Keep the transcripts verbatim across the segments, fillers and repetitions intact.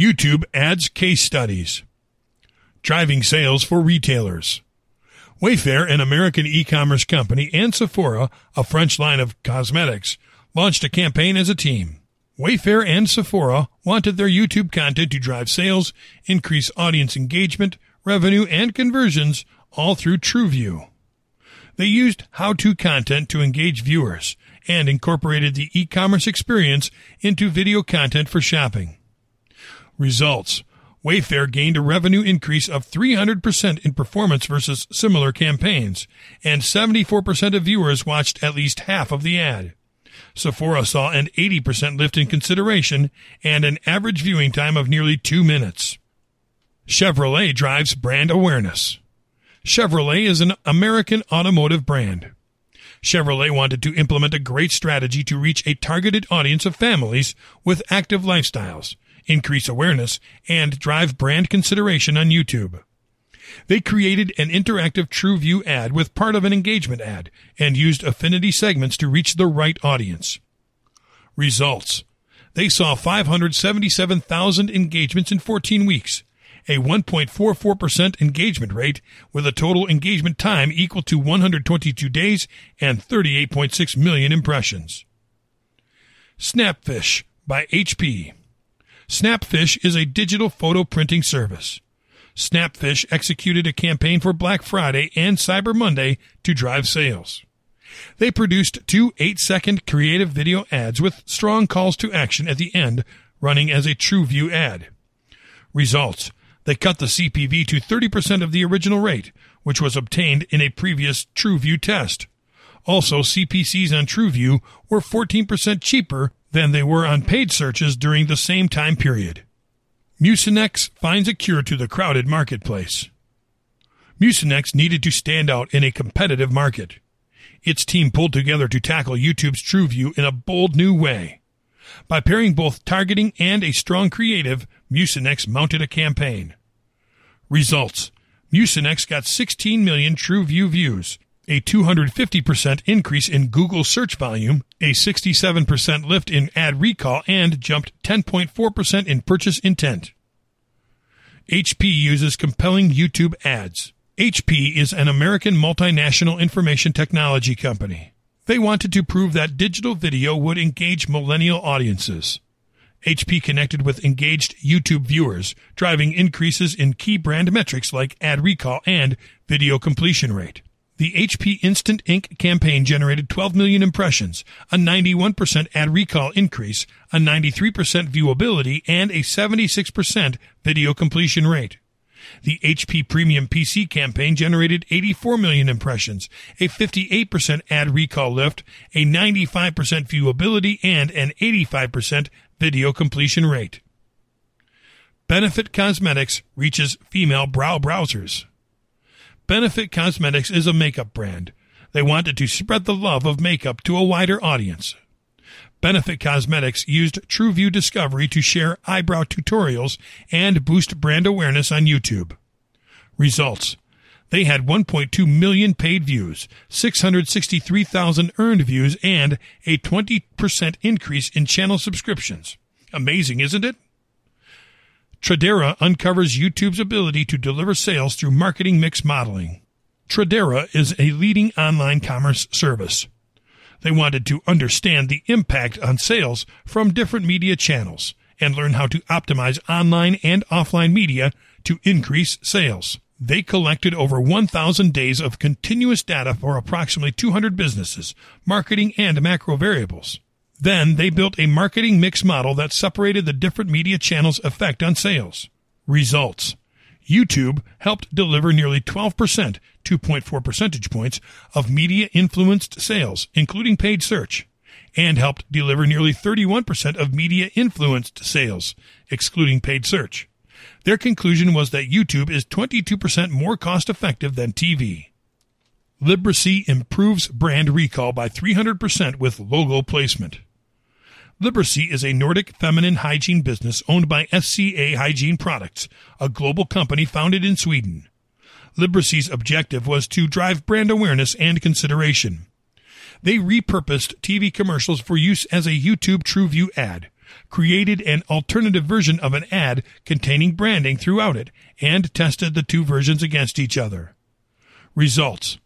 YouTube adds case studies. Driving sales for retailers. Wayfair, an American e-commerce company, and Sephora, a French line of cosmetics, launched a campaign as a team. Wayfair and Sephora wanted their YouTube content to drive sales, increase audience engagement, revenue, and conversions, all through TrueView. They used how-to content to engage viewers and incorporated the e-commerce experience into video content for shopping. Results. Wayfair gained a revenue increase of three hundred percent in performance versus similar campaigns, and seventy-four percent of viewers watched at least half of the ad. Sephora saw an eighty percent lift in consideration and an average viewing time of nearly two minutes. Chevrolet drives brand awareness. Chevrolet is an American automotive brand. Chevrolet wanted to implement a great strategy to reach a targeted audience of families with active lifestyles, increase awareness, and drive brand consideration on YouTube. They created an interactive TrueView ad with part of an engagement ad and used affinity segments to reach the right audience. Results. They saw five hundred seventy-seven thousand engagements in fourteen weeks, a one point four four percent engagement rate with a total engagement time equal to one hundred twenty-two days and thirty-eight point six million impressions. Snapfish by H P. Snapfish is a digital photo printing service. Snapfish executed a campaign for Black Friday and Cyber Monday to drive sales. They produced two eight-second creative video ads with strong calls to action at the end, running as a TrueView ad. Results. They cut the C P V to thirty percent of the original rate, which was obtained in a previous TrueView test. Also, C P Cs on TrueView were fourteen percent cheaper than they were on paid searches during the same time period. Mucinex finds a cure to the crowded marketplace. Mucinex needed to stand out in a competitive market. Its team pulled together to tackle YouTube's TrueView in a bold new way. By pairing both targeting and a strong creative, Mucinex mounted a campaign. Results. Mucinex got sixteen million TrueView views, a two hundred fifty percent increase in Google search volume, a sixty-seven percent lift in ad recall, and jumped ten point four percent in purchase intent. H P uses compelling YouTube ads. H P is an American multinational information technology company. They wanted to prove that digital video would engage millennial audiences. H P connected with engaged YouTube viewers, driving increases in key brand metrics like ad recall and video completion rate. The H P Instant Ink campaign generated twelve million impressions, a ninety-one percent ad recall increase, a ninety-three percent viewability, and a seventy-six percent video completion rate. The H P Premium P C campaign generated eighty-four million impressions, a fifty-eight percent ad recall lift, a ninety-five percent viewability, and an eighty-five percent video completion rate. Benefit Cosmetics reaches female brow browsers. Benefit Cosmetics is a makeup brand. They wanted to spread the love of makeup to a wider audience. Benefit Cosmetics used TrueView Discovery to share eyebrow tutorials and boost brand awareness on YouTube. Results. They had one point two million paid views, six hundred sixty-three thousand earned views, and a twenty percent increase in channel subscriptions. Amazing, isn't it? Tradera uncovers YouTube's ability to deliver sales through marketing mix modeling. Tradera is a leading online commerce service. They wanted to understand the impact on sales from different media channels and learn how to optimize online and offline media to increase sales. They collected over one thousand days of continuous data for approximately two hundred businesses, marketing and macro variables. Then they built a marketing mix model that separated the different media channels' effect on sales. Results. YouTube helped deliver nearly twelve percent, two point four percentage points, of media-influenced sales, including paid search, and helped deliver nearly thirty-one percent of media-influenced sales, excluding paid search. Their conclusion was that YouTube is twenty-two percent more cost-effective than T V. LiberCy improves brand recall by three hundred percent with logo placement. LiberCy is a Nordic feminine hygiene business owned by S C A Hygiene Products, a global company founded in Sweden. LiberCy's objective was to drive brand awareness and consideration. They repurposed T V commercials for use as a YouTube TrueView ad, created an alternative version of an ad containing branding throughout it, and tested the two versions against each other. Results.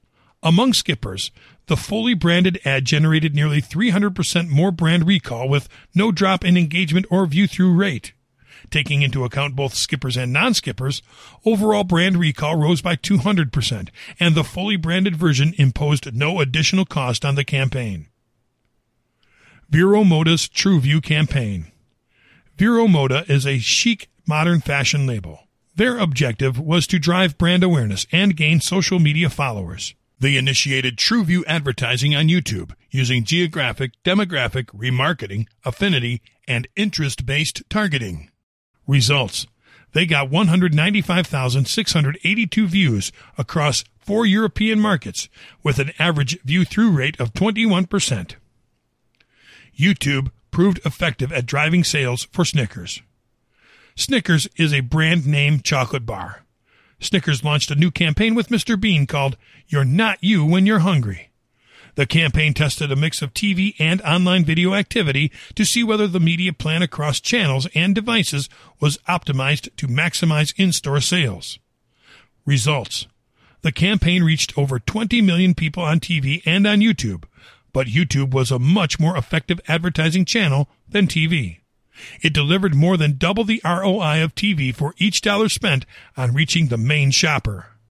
Among skippers, the fully branded ad generated nearly three hundred percent more brand recall with no drop in engagement or view-through rate. Taking into account both skippers and non-skippers, overall brand recall rose by two hundred percent, and the fully branded version imposed no additional cost on the campaign. Vero Moda's TrueView campaign. Vero Moda is a chic, modern fashion label. Their objective was to drive brand awareness and gain social media followers. They initiated TrueView advertising on YouTube using geographic, demographic, remarketing, affinity, and interest-based targeting. Results. They got one hundred ninety-five thousand six hundred eighty-two views across four European markets with an average view-through rate of twenty-one percent. YouTube proved effective at driving sales for Snickers. Snickers is a brand name chocolate bar. Snickers launched a new campaign with Mister Bean called You're Not You When You're Hungry. The campaign tested a mix of T V and online video activity to see whether the media plan across channels and devices was optimized to maximize in-store sales. Results. The campaign reached over twenty million people on T V and on YouTube, but YouTube was a much more effective advertising channel than T V. It delivered more than double the R O I of T V for each dollar spent on reaching the main shopper.